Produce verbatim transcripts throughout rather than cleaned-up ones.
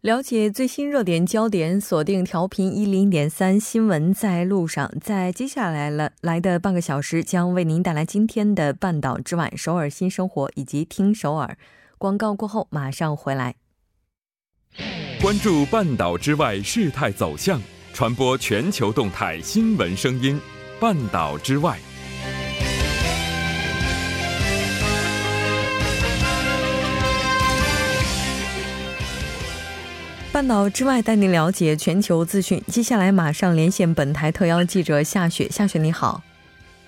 了解最新热点焦点， 锁定调频 一零点三 新闻在路上。 在接下来的半个小时， 将为您带来今天的半岛之晚、 首尔新生活 以及听首尔。 广告过后马上回来。 关注半岛之外事态走向， 传播全球动态 新闻声音。 半岛之外， 半岛之外带您了解 全球资讯。 接下来马上连线本台特邀记者 夏雪。 夏雪你好。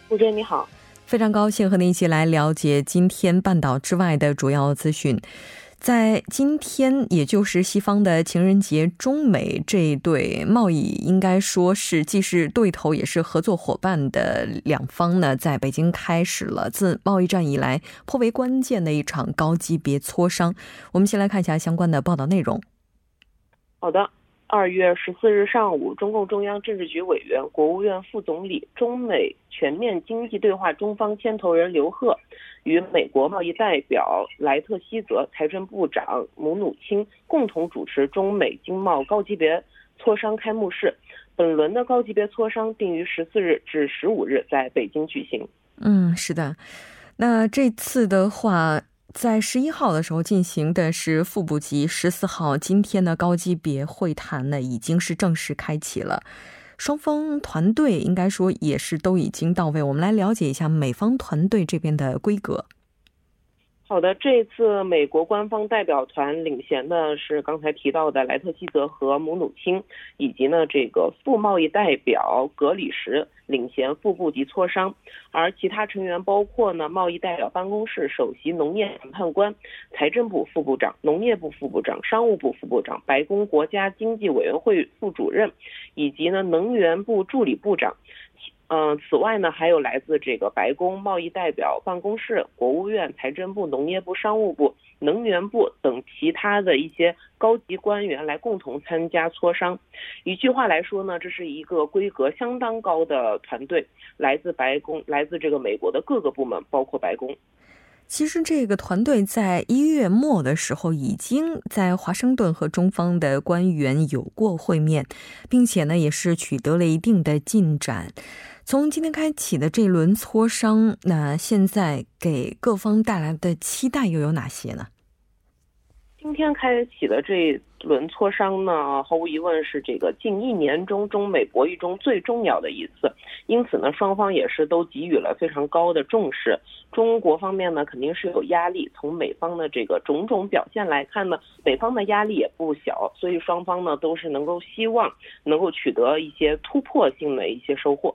吴真你好， 非常高兴和您一起来了解今天半岛之外的主要资讯。 在今天， 也就是西方的情人节， 中美这一对贸易应该说是既是对头也是合作伙伴的两方呢， 在北京开始了自贸易战以来 颇为关键的一场高级别磋商。 我们先来看一下相关的报道内容。 好的， 二月十四日 上午， 中共中央政治局委员、 国务院副总理、 中美全面经济对话中方牵头人刘鹤 与美国贸易代表莱特希泽、 财政部长姆努钦 共同主持中美经贸高级别磋商开幕式。 本轮的高级别磋商定于 十四日至十五日 在北京举行。 嗯，是的。 那这次的话， 在十一号的时候进行的是副部级， 十四号， 今天的高级别会谈呢已经是正式开启了， 双方团队应该说也是都已经到位。 我们来了解一下美方团队这边的规格。 好的，这次美国官方代表团领衔呢是刚才提到的莱特希泽和姆努钦， 以及呢这个副贸易代表格里什领衔副部级磋商， 而其他成员包括呢贸易代表办公室首席农业谈判官、 财政部副部长、 农业部副部长、 商务部副部长、 白宫国家经济委员会副主任， 以及呢能源部助理部长。 此外呢还有来自这个白宫贸易代表办公室、 国务院、财政部、 农业部、商务部、 能源部等其他的一些高级官员来共同参加磋商。 一句话来说呢， 这是一个规格相当高的团队， 来自白宫， 来自这个美国的各个部门， 包括白宫。 其实这个团队在 一月末的时候 已经在华盛顿和中方的官员有过会面， 并且呢也是取得了一定的进展。 从今天开启的这轮磋商， 那现在给各方带来的期待又有哪些呢？ 今天开启的这轮磋商呢， 毫无疑问是这个近一年中中美博弈中最重要的一次， 因此呢双方也是都给予了非常高的重视。 中国方面呢肯定是有压力， 从美方的这个种种表现来看呢， 美方的压力也不小， 所以双方呢都是能够希望能够取得一些突破性的一些收获。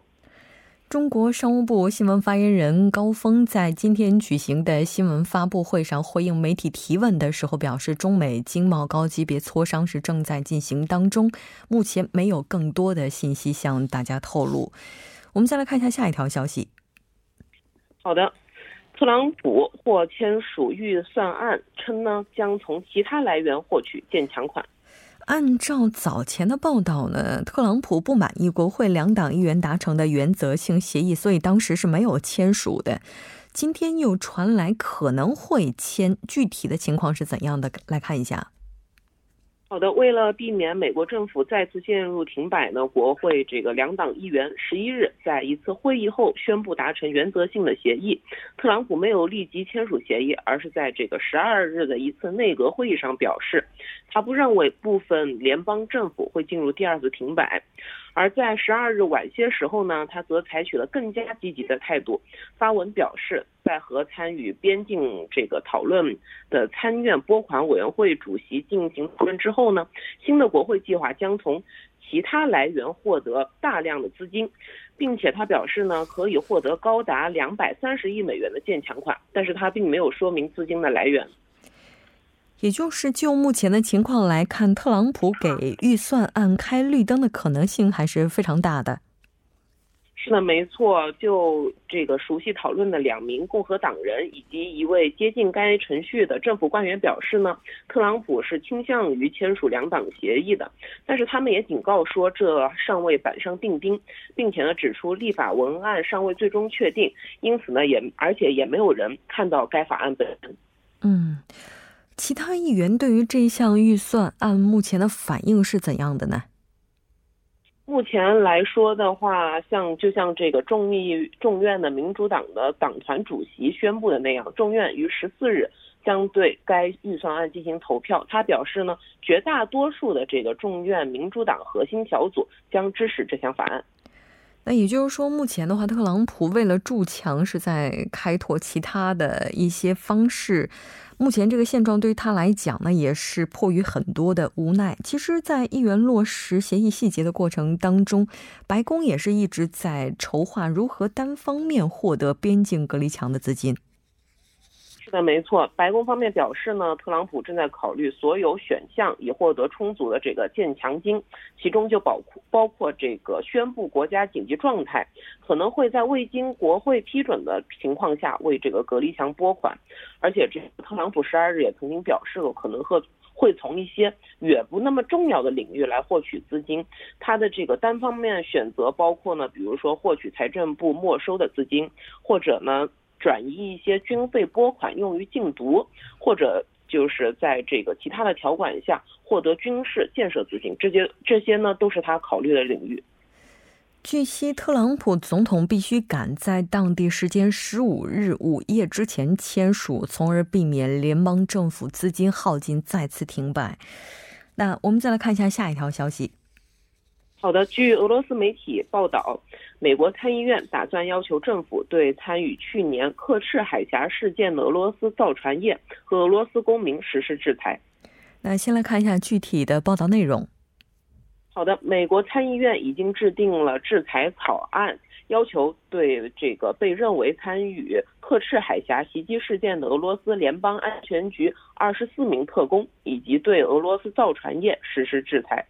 中国商务部新闻发言人高峰在今天举行的新闻发布会上回应媒体提问的时候表示， 中美经贸高级别磋商是正在进行当中， 目前没有更多的信息向大家透露。 我们再来看一下下一条消息。 好的， 特朗普或签署预算案， 称呢将从其他来源获取建强款。 按照早前的报道呢， 特朗普不满意国会两党议员达成的原则性协议， 所以当时是没有签署的。 今天又传来可能会签， 具体的情况是怎样的？来看一下。 好的，为了避免美国政府再次陷入停摆呢，国会 这个两党议员 十一日 在一次会议后宣布达成原则性的协议， 特朗普没有立即签署协议， 而是在这个 十二日的一次内阁会议上表示， 他不认为部分联邦政府会进入第二次停摆。 而在 十二日晚些时候呢， 他则采取了更加积极的态度， 发文表示， 在和参与边境这个讨论的参院拨款委员会主席进行讨论之后呢， 新的国会计划将从其他来源获得大量的资金， 并且他表示呢可以获得高达 两百三十亿美元的建强款， 但是他并没有说明资金的来源。 也就是就目前的情况来看， 特朗普给预算案开绿灯的可能性还是非常大的。 是的，是的，没错。就这个熟悉讨论的两名共和党人以及一位接近该程序的政府官员表示呢，特朗普是倾向于签署两党协议的，但是他们也警告说这尚未板上钉钉，并且呢指出立法文案尚未最终确定，因此呢也而且也没有人看到该法案本身。嗯，其他议员对于这项预算案目前的反应是怎样的呢？目前来说的话，像就像这个众议众院的民主党的党团主席宣布的那样，众院于十四日将对该预算案进行投票。他表示呢，绝大多数的这个众院民主党核心小组将支持这项法案。那也就是说，目前的话，特朗普为了筑墙是在开拓其他的一些方式。目前这个现状对于他来讲呢，也是迫于很多的无奈。其实在议员落实协议细节的过程当中，白宫也是一直在筹划如何单方面获得边境隔离墙的资金。是的，没错。白宫方面表示呢，特朗普正在考虑所有选项，以获得充足的这个建墙金，其中就包括包括这个宣布国家紧急状态，可能会在未经国会批准的情况下为这个隔离墙拨款。而且，这特朗普十二日也曾经表示过，可能和会从一些远不那么重要的领域来获取资金。他的这个单方面选择包括呢，比如说获取财政部没收的资金，或者呢，转移一些军费拨款用于禁毒，或者就是在这个其他的条款下获得军事建设资金，这些这些呢都是他考虑的领域。据悉，特朗普总统必须赶在当地时间十五日午夜之前签署，从而避免联邦政府资金耗尽再次停摆。那我们再来看一下下一条消息。好的，据俄罗斯媒体报道，美国参议院打算要求政府对参与去年克赤海峡事件的俄罗斯造船业和俄罗斯公民实施制裁。那先来看一下具体的报道内容。好的，美国参议院已经制定了制裁草案，要求对这个被认为参与克赤海峡袭击事件的俄罗斯联邦安全局二十四名特工，以及对俄罗斯造船业实施制裁。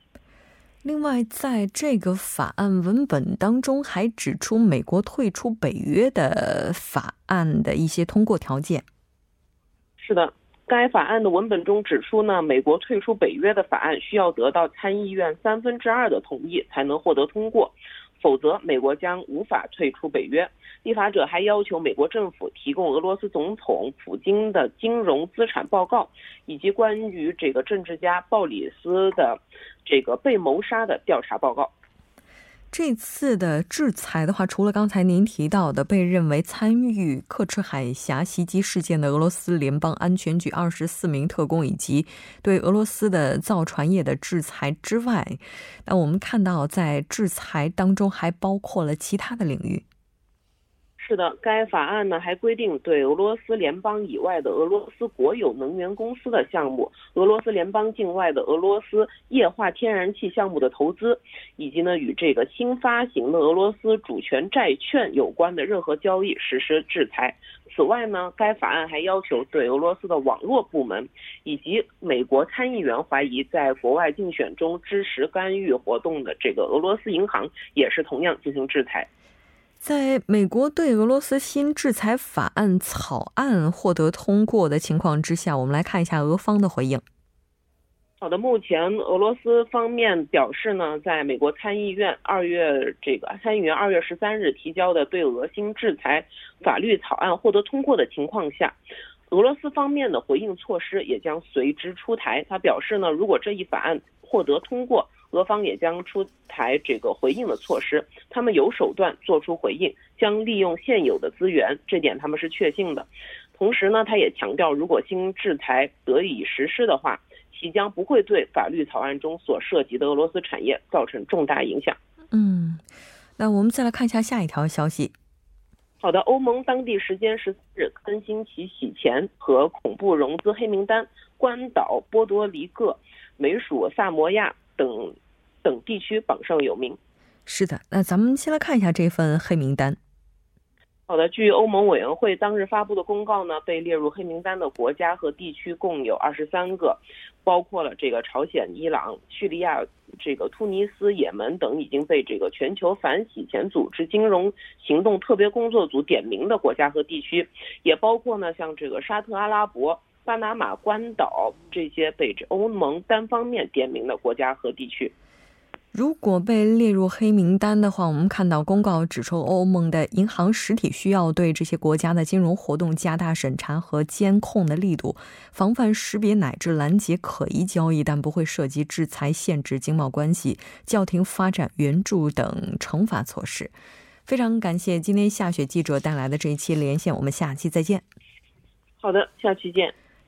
另外，在这个法案文本当中还指出美国退出北约的法案的一些通过条件。是的，该法案的文本中指出呢，美国退出北约的法案需要得到参议院三分之二的同意才能获得通过，否则美国将无法退出北约。立法者还要求美国政府提供俄罗斯总统普京的金融资产报告，以及关于这个政治家鲍里斯的这个被谋杀的调查报告。这次的制裁的话，除了刚才您提到的被认为参与克赤海峡袭击事件的俄罗斯联邦安全局二十四名特工以及对俄罗斯的造船业的制裁之外，那我们看到在制裁当中还包括了其他的领域。是的，该法案呢还规定，对俄罗斯联邦以外的俄罗斯国有能源公司的项目、俄罗斯联邦境外的俄罗斯液化天然气项目的投资，以及呢与这个新发行的俄罗斯主权债券有关的任何交易实施制裁。此外呢，该法案还要求对俄罗斯的网络部门以及美国参议员怀疑在国外竞选中支持干预活动的这个俄罗斯银行也是同样进行制裁。在美国对俄罗斯新制裁法案草案获得通过的情况之下，我们来看一下俄方的回应。好的，目前俄罗斯方面表示呢，在美国参议院二月这个参议员二月十三日提交的对俄新制裁法律草案获得通过的情况下，俄罗斯方面的回应措施也将随之出台。他表示呢，如果这一法案获得通过，俄方也将出台这个回应的措施，他们有手段做出回应，将利用现有的资源，这点他们是确信的。同时呢，他也强调，如果新制裁得以实施的话，其将不会对法律草案中所涉及的俄罗斯产业造成重大影响。嗯，那我们再来看一下下一条消息。好的，欧盟当地时间十四日更新其洗钱和恐怖融资黑名单，关岛、波多黎各、美属萨摩亚等等地区榜上有名。是的，那咱们先来看一下这份黑名单。好的，据欧盟委员会当日发布的公告呢，被列入黑名单的国家和地区共有二十三个，包括了这个朝鲜、伊朗、叙利亚、这个突尼斯、也门等已经被这个全球反洗钱组织金融行动特别工作组点名的国家和地区，也包括呢像这个沙特阿拉伯、巴拿马关岛这些被欧盟单方面点名的国家和地区。如果被列入黑名单的话，我们看到公告指出，欧盟的银行实体需要对这些国家的金融活动加大审查和监控的力度，防范识别乃至拦截可疑交易，但不会涉及制裁、限制经贸关系、叫停发展援助等惩罚措施。非常感谢今天夏雪记者带来的这一期连线，我们下期再见。好的，下期见。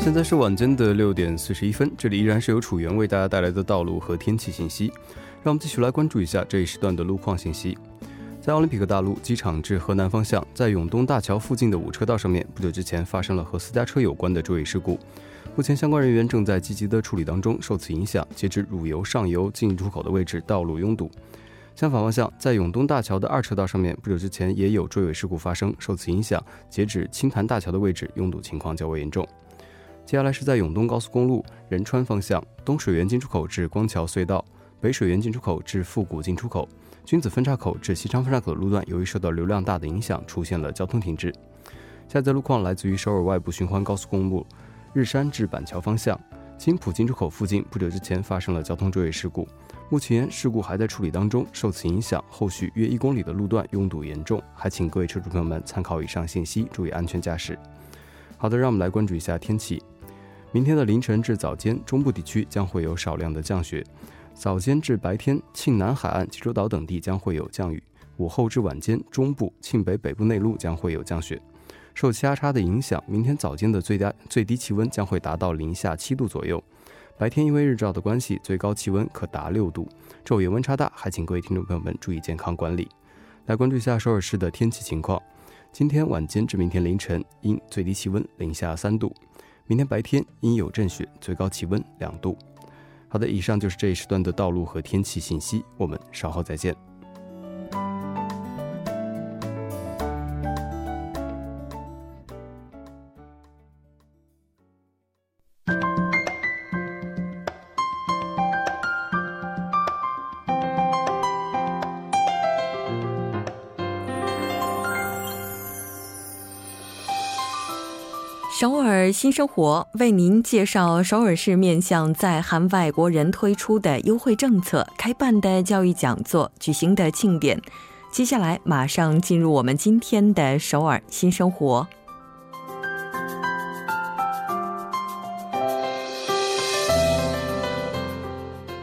现在是晚间的六点四十一分，这里依然是由楚源为大家带来的道路和天气信息。让我们继续来关注一下这一时段的路况信息。在奥林匹克大路机场至河南方向，在永东大桥附近的五车道上面，不久之前发生了和私家车有关的追尾事故，目前相关人员正在积极的处理当中。受此影响，截至汝油上游进出口的位置，道路拥堵。相反方向，在永东大桥的二车道上面，不久之前也有追尾事故发生，受此影响，截至青潭大桥的位置，拥堵情况较为严重。接下来是在永东高速公路仁川方向，东水源进出口至光桥隧道，北水源进出口至复古进出口，君子分岔口至西昌分岔口的路段，由于受到流量大的影响，出现了交通停滞。下载路况来自于首尔外部循环高速公路日山至板桥方向，青浦进出口附近不久之前发生了交通追尾事故，目前事故还在处理当中，受此影响，后续约一公里的路段拥堵严重，还请各位车主朋友们参考以上信息，注意安全驾驶。好的，让我们来关注一下天气。明天的凌晨至早间，中部地区将会有少量的降雪，早间至白天，庆南海岸、济州岛等地将会有降雨，午后至晚间，中部、庆北北部内陆将会有降雪。受加差的影响，明天早间的最大最低气温将会达到零下七度左右，白天因为日照的关系，最高气温可达六度，昼夜温差大，还请各位听众朋友们注意健康管理。来关注一下首尔市的天气情况。今天晚间至明天凌晨因最低气温零下三度，明天白天因有阵雪，最高气温两度。好的，以上就是这一时段的道路和天气信息，我们稍后再见。首尔新生活为您介绍首尔市面向在韩外国人推出的优惠政策、开办的教育讲座、举行的庆典。接下来马上进入我们今天的首尔新生活。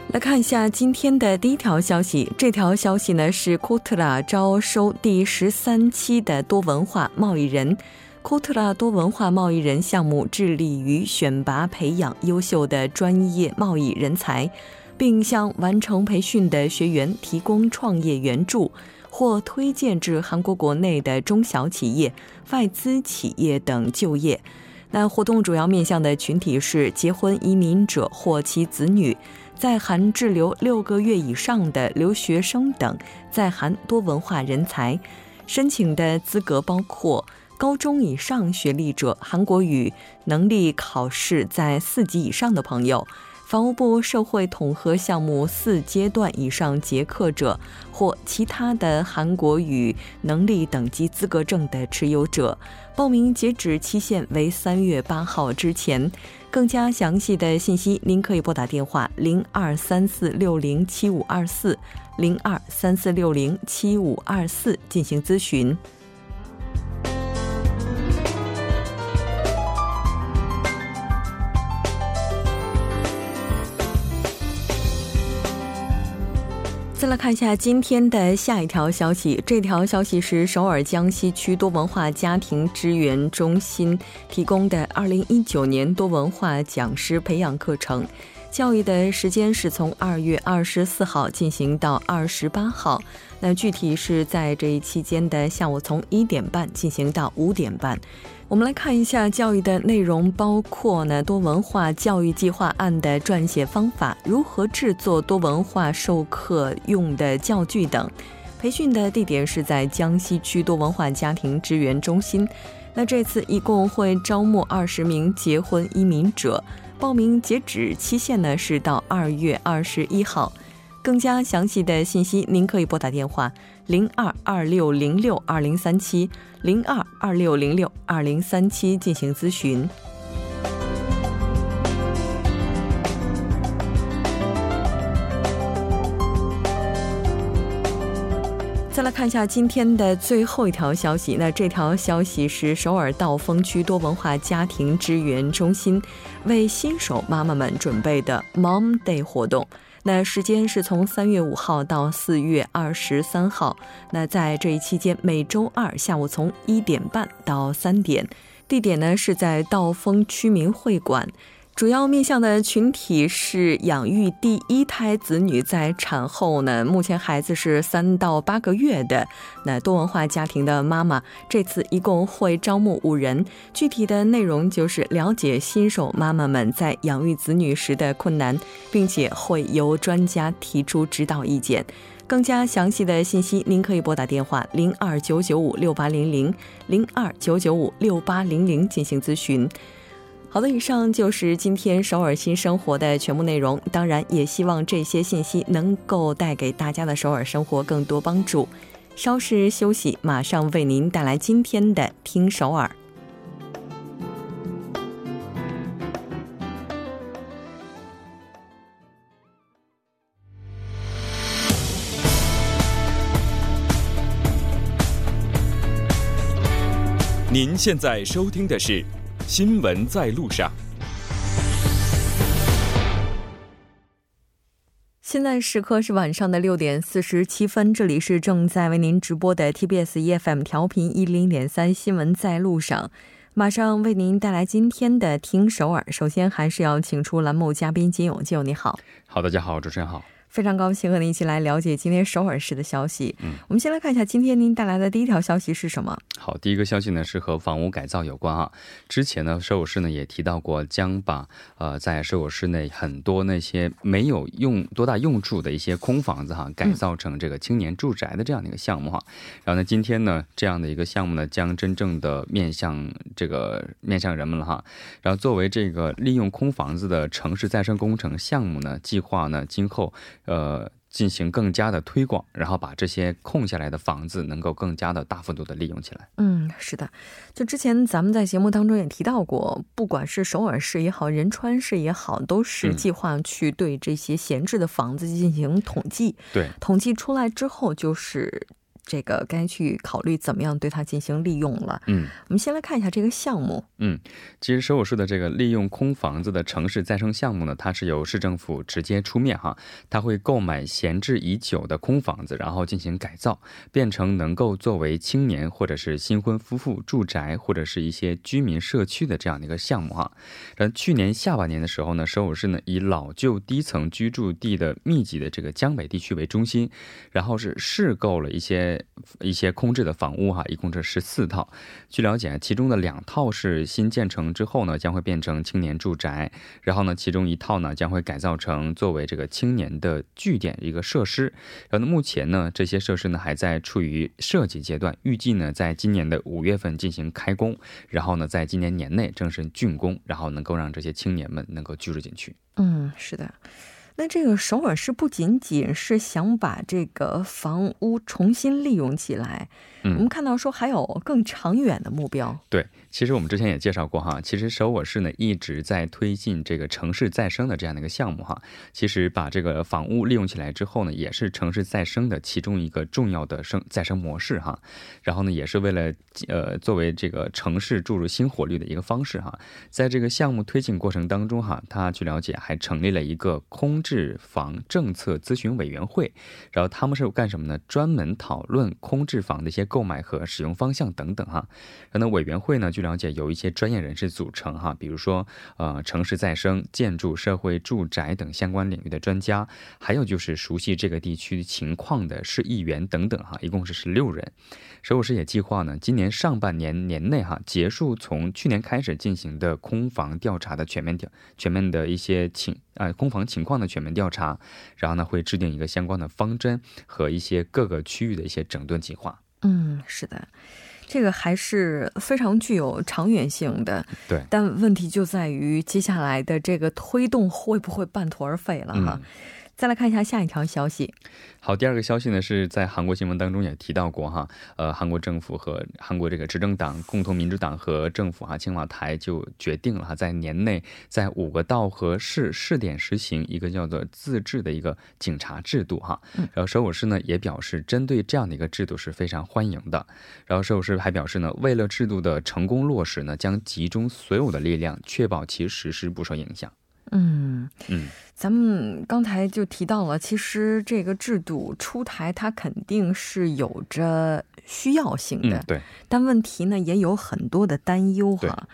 来看一下今天的第一条消息，这条消息呢是 Kotra 招收第十三期的多文化贸易人。Kotra 多文化贸易人项目致力于选拔培养优秀的专业贸易人才，并向完成培训的学员提供创业援助，或推荐至韩国国内的中小企业、外资企业等就业。那活动主要面向的群体是结婚移民者或其子女，在韩滞留六个月以上的留学生等在韩多文化人才。申请的资格包括高中以上学历者、韩国语能力考试在四级以上的朋友，法务部社会统合项目四阶段以上结课者，或其他的韩国语能力等级资格证的持有者。报名截止期限为三月八号之前。更加详细的信息，您可以拨打电话零二三四六零七五二四 零二三四六零七五二四进行咨询。再来看一下今天的下一条消息，这条消息是首尔江西区多文化家庭支援中心提供的二零一九年多文化讲师培养课程，教育的时间是从二月二十四号进行到二十八号，那具体是在这一期间的下午从一点半进行到五点半。我们来看一下教育的内容，包括呢多文化教育计划案的撰写方法，如何制作多文化授课用的教具等。培训的地点是在江西区多文化家庭支援中心，那这次一共会招募二十名结婚移民者，报名截止期限呢是到二月二十一号。更加详细的信息您可以拨打电话零二二六零六二零三七 零二二六零六二零三七进行咨询。再来看一下今天的最后一条消息，那这条消息是首尔道峰区多文化家庭支援中心为新手妈妈们准备的 Mom Day 活动，那时间是从三月五号到四月二十三号，那在这一期间每周二下午从一点半到三点，地点呢是在道峰区民会馆，主要面向的群体是养育第一胎子女在产后呢，目前孩子是三到八个月的那多文化家庭的妈妈。这次一共会招募五人，具体的内容就是了解新手妈妈们在养育子女时的困难，并且会由专家提出指导意见。更加详细的信息，您可以拨打电话零二九九五六八零零零二九九五六八零零进行咨询。好的，以上就是今天首尔新生活的全部内容，当然也希望这些信息能够带给大家的首尔生活更多帮助。稍事休息，马上为您带来今天的听首尔。您现在收听的是新闻在路上，现在时刻是晚上的六点四十七分，这里是正在为您直播的 T B S E F M 调频 一零点三 新闻在路上，马上为您带来今天的听首尔。首先还是要请出栏目嘉宾金勇。金勇你好。好，大家好，主持人好，非常高兴和您一起来了解今天首尔市的消息。嗯，我们先来看一下今天您带来的第一条消息是什么。好，第一个消息呢是和房屋改造有关啊。之前呢，首尔市呢也提到过，将把呃在首尔市内很多那些没有用多大用处的一些空房子哈、啊，改造成这个青年住宅的这样的一个项目哈、啊嗯。然后呢，今天呢这样的一个项目呢，将真正的面向这个面向人们了哈。然后作为这个利用空房子的城市再生工程项目呢，计划呢今后呃。进行更加的推广，然后把这些空下来的房子能够更加的大幅度的利用起来。嗯，是的，就之前咱们在节目当中也提到过，不管是首尔市也好，仁川市也好，都是计划去对这些闲置的房子进行统计。对、嗯，统计出来之后就是这个该去考虑怎么样对它进行利用了。嗯，我们先来看一下这个项目。嗯，其实首尔市的这个利用空房子的城市再生项目呢，它是由市政府直接出面哈，它会购买闲置已久的空房子，然后进行改造，变成能够作为青年或者是新婚夫妇住宅或者是一些居民社区的这样的一个项目哈。然后去年下半年的时候呢，首尔市呢以老旧低层居住地的密集的这个江北地区为中心，然后是试购了一些。一些空置的房屋哈，一共这十四套。据了解，其中的两套是新建成之后呢，将会变成青年住宅，然后呢，其中一套呢将会改造成作为这个青年的据点一个设施。然后呢，目前呢，这些设施呢还在处于设计阶段，预计呢在今年的五月份进行开工，然后呢，在今年年内正式竣工，然后能够让这些青年们能够居住进去。嗯，是的。那这个首尔市不仅仅是想把这个房屋重新利用起来，嗯，我们看到说还有更长远的目标。对，其实我们之前也介绍过哈，其实首尔市呢一直在推进这个城市再生的这样的一个项目哈。其实把这个房屋利用起来之后呢，也是城市再生的其中一个重要的生再生模式哈。然后呢，也是为了呃作为这个城市注入新活力的一个方式哈。在这个项目推进过程当中哈，他据了解还成立了一个空置置房政策咨询委员会，然后他们是干什么呢？专门讨论空置房的一些购买和使用方向等等哈。那委员会呢，据了解有一些专业人士组成哈，比如说呃城市再生、建筑、社会住宅等相关领域的专家，还有就是熟悉这个地区情况的市议员等等哈，一共是十六人。首尔市也计划呢，今年上半年年内哈结束从去年开始进行的空房调查的全面调全面的一些情呃空房情况的全面调查，然后呢会制定一个相关的方针和一些各个区域的一些整顿计划。嗯，是的，这个还是非常具有长远性的。对，但问题就在于接下来的这个推动会不会半途而废了哈。嗯，再来看一下下一条消息。好，第二个消息呢是在韩国新闻当中也提到过哈，呃，韩国政府和韩国这个执政党共同民主党和政府哈青瓦台就决定了哈，在年内在五个道和市试点实行一个叫做自治的一个警察制度哈。然后首尔市呢也表示，针对这样的一个制度是非常欢迎的。然后首尔市还表示呢，为了制度的成功落实呢，将集中所有的力量，确保其实施不受影响。嗯嗯，咱们刚才就提到了，其实这个制度出台它肯定是有着需要性的、嗯、对，但问题呢也有很多的担忧哈。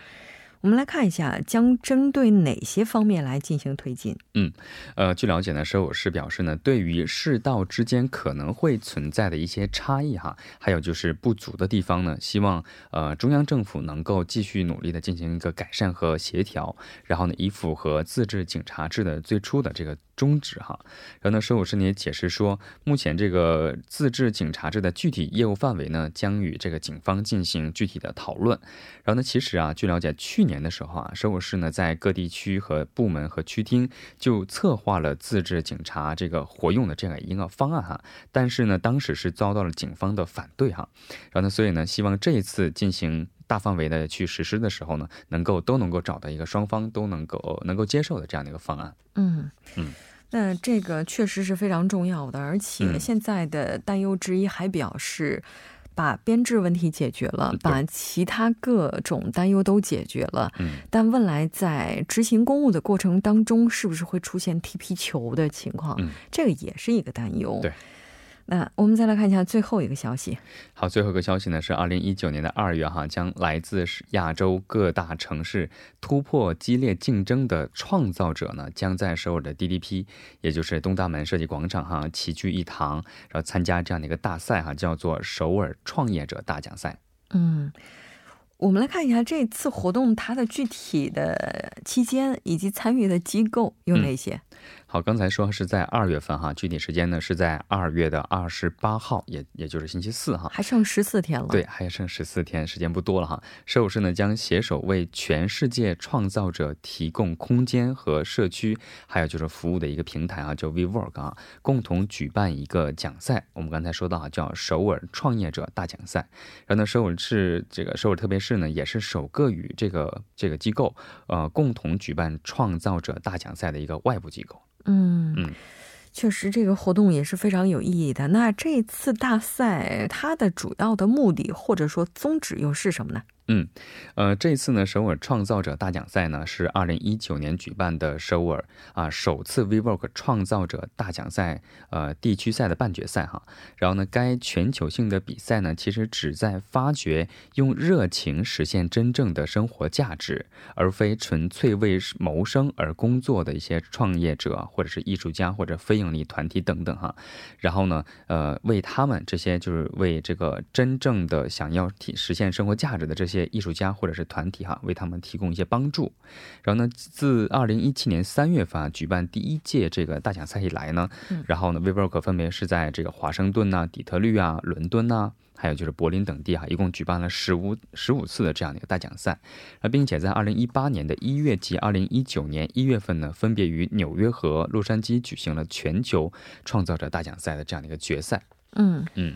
我们来看一下将针对哪些方面来进行推进。嗯，呃，据了解呢，首尔市表示呢，对于市道之间可能会存在的一些差异哈，还有就是不足的地方呢，希望呃中央政府能够继续努力的进行一个改善和协调，然后呢，以符合自治警察制的最初的这个宗旨哈。然后呢，首尔市呢也解释说，目前这个自治警察制的具体业务范围呢，将与这个警方进行具体的讨论。然后呢，其实啊，据了解，去年年的时候啊，首尔市呢在各地区和部门和区厅就策划了自治警察这个活用的这样一个方案哈，但是呢当时是遭到了警方的反对哈，然后呢所以呢希望这一次进行大范围的去实施的时候呢，能够都能够找到一个双方都能够能够接受的这样的一个方案。嗯嗯，那这个确实是非常重要的，而且现在的担忧之一还表示。嗯，把编制问题解决了，把其他各种担忧都解决了，但未来在执行公务的过程当中是不是会出现踢皮球的情况、嗯、这个也是一个担忧。对，那我们再来看一下最后一个消息。好，最后一个消息呢是二零一九年的二月哈，将来自亚洲各大城市突破激烈竞争的创造者呢，将在首尔的 D D P， 也就是东大门设计广场哈齐聚一堂，然后参加这样的一个大赛哈，叫做首尔创业者大奖赛。嗯，我们来看一下这次活动它的具体的期间以及参与的机构有哪些、嗯、好，刚才说是在二月份哈，具体时间呢是在二月的二十八号，也也就是星期四哈，还剩十四天了。对，还剩十四天，时间不多了哈。首尔市呢将携手为全世界创造者提供空间和社区还有就是服务的一个平台啊，叫 WeWork 啊，共同举办一个奖赛。我们刚才说到啊，叫首尔创业者大奖赛。然后呢，首尔市这个首尔特别市呢也是首个与这个这个机构呃共同举办创造者大奖赛的一个外部机构。嗯嗯，确实这个活动也是非常有意义的。那这次大赛它的主要的目的或者说宗旨又是什么呢？嗯，呃，这次呢，首尔创造者大奖赛呢是二零一九年举办的首尔啊首次 WeWork 创造者大奖赛呃地区赛的半决赛哈。然后呢，该全球性的比赛呢，其实旨在发掘用热情实现真正的生活价值，而非纯粹为谋生而工作的一些创业者或者是艺术家或者非营利团体等等哈。然后呢，呃，为他们这些就是为这个真正的想要体实现生活价值的这些。艺术家或者是团体哈，为他们提供一些帮助。然后呢，自二零一七年三月份、啊、举办第一届这个大奖赛以来呢，然后呢 WeWork 分别是在这个华盛顿啊、底特律啊、伦敦啊，还有就是柏林等地哈，一共举办了十五次的这样的一个大奖赛，并且在二零一八年的一月及二零一九年一月份呢，分别于纽约和洛杉矶举行了全球创造者大奖赛的这样的一个决赛。嗯嗯，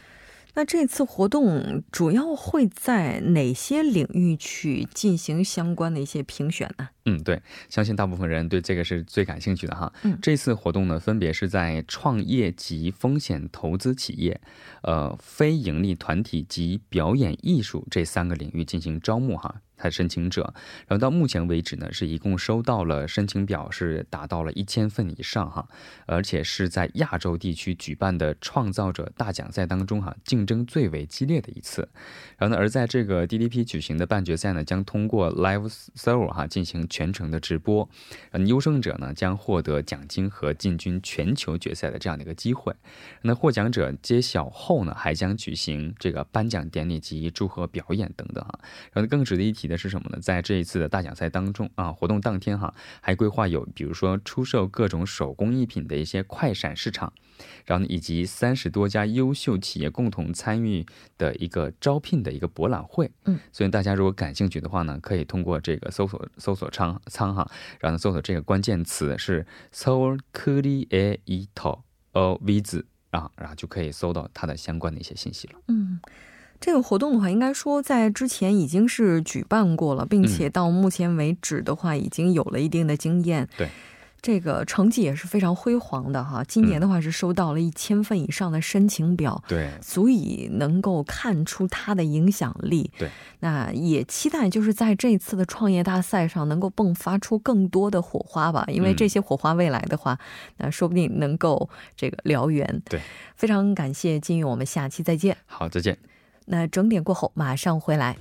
那这次活动主要会在哪些领域去进行相关的一些评选呢、啊？嗯，对，相信大部分人对这个是最感兴趣的哈。这次活动呢，分别是在创业及风险投资企业、呃非盈利团体及表演艺术这三个领域进行招募哈。它申请者然后到目前为止呢，是一共收到了申请表是达到了一千份以上哈，而且是在亚洲地区举办的创造者大奖赛当中哈，竞争最为激烈的一次。然后呢，而在这个 D D P 举行的办决赛呢，将 通过 Live Through 哈进行全程的直播， 优胜者呢将获得奖金和进军全球决赛的这样的一个机会。那获奖者揭晓后呢，还将举行这个颁奖典礼及祝贺表演等等啊。然后更值得一提的是什么呢？在这一次的大奖赛当中啊，活动当天哈还规划有比如说出售各种手工艺品的一些快闪市场，然后以及三十多家优秀企业共同参与的一个招聘的一个博览会。所以大家如果感兴趣的话呢，可以通过这个搜索搜索창 仓哈，然后搜索这个关键词是서울 크리에이터，然后就可以搜到它的相关的一些信息了。嗯。 这个活动的话应该说在之前已经是举办过了，并且到目前为说到了一千份以上的申请表，对，足以能够看出它的影响力。对，那也期待就是在这一次的创业大赛上能够迸发出更多的火花吧，因为这些火花未来的话，那说不定能够这个燎原。对，非常感谢金宇，我们下期再见。好，再见。那整点过后马上回来。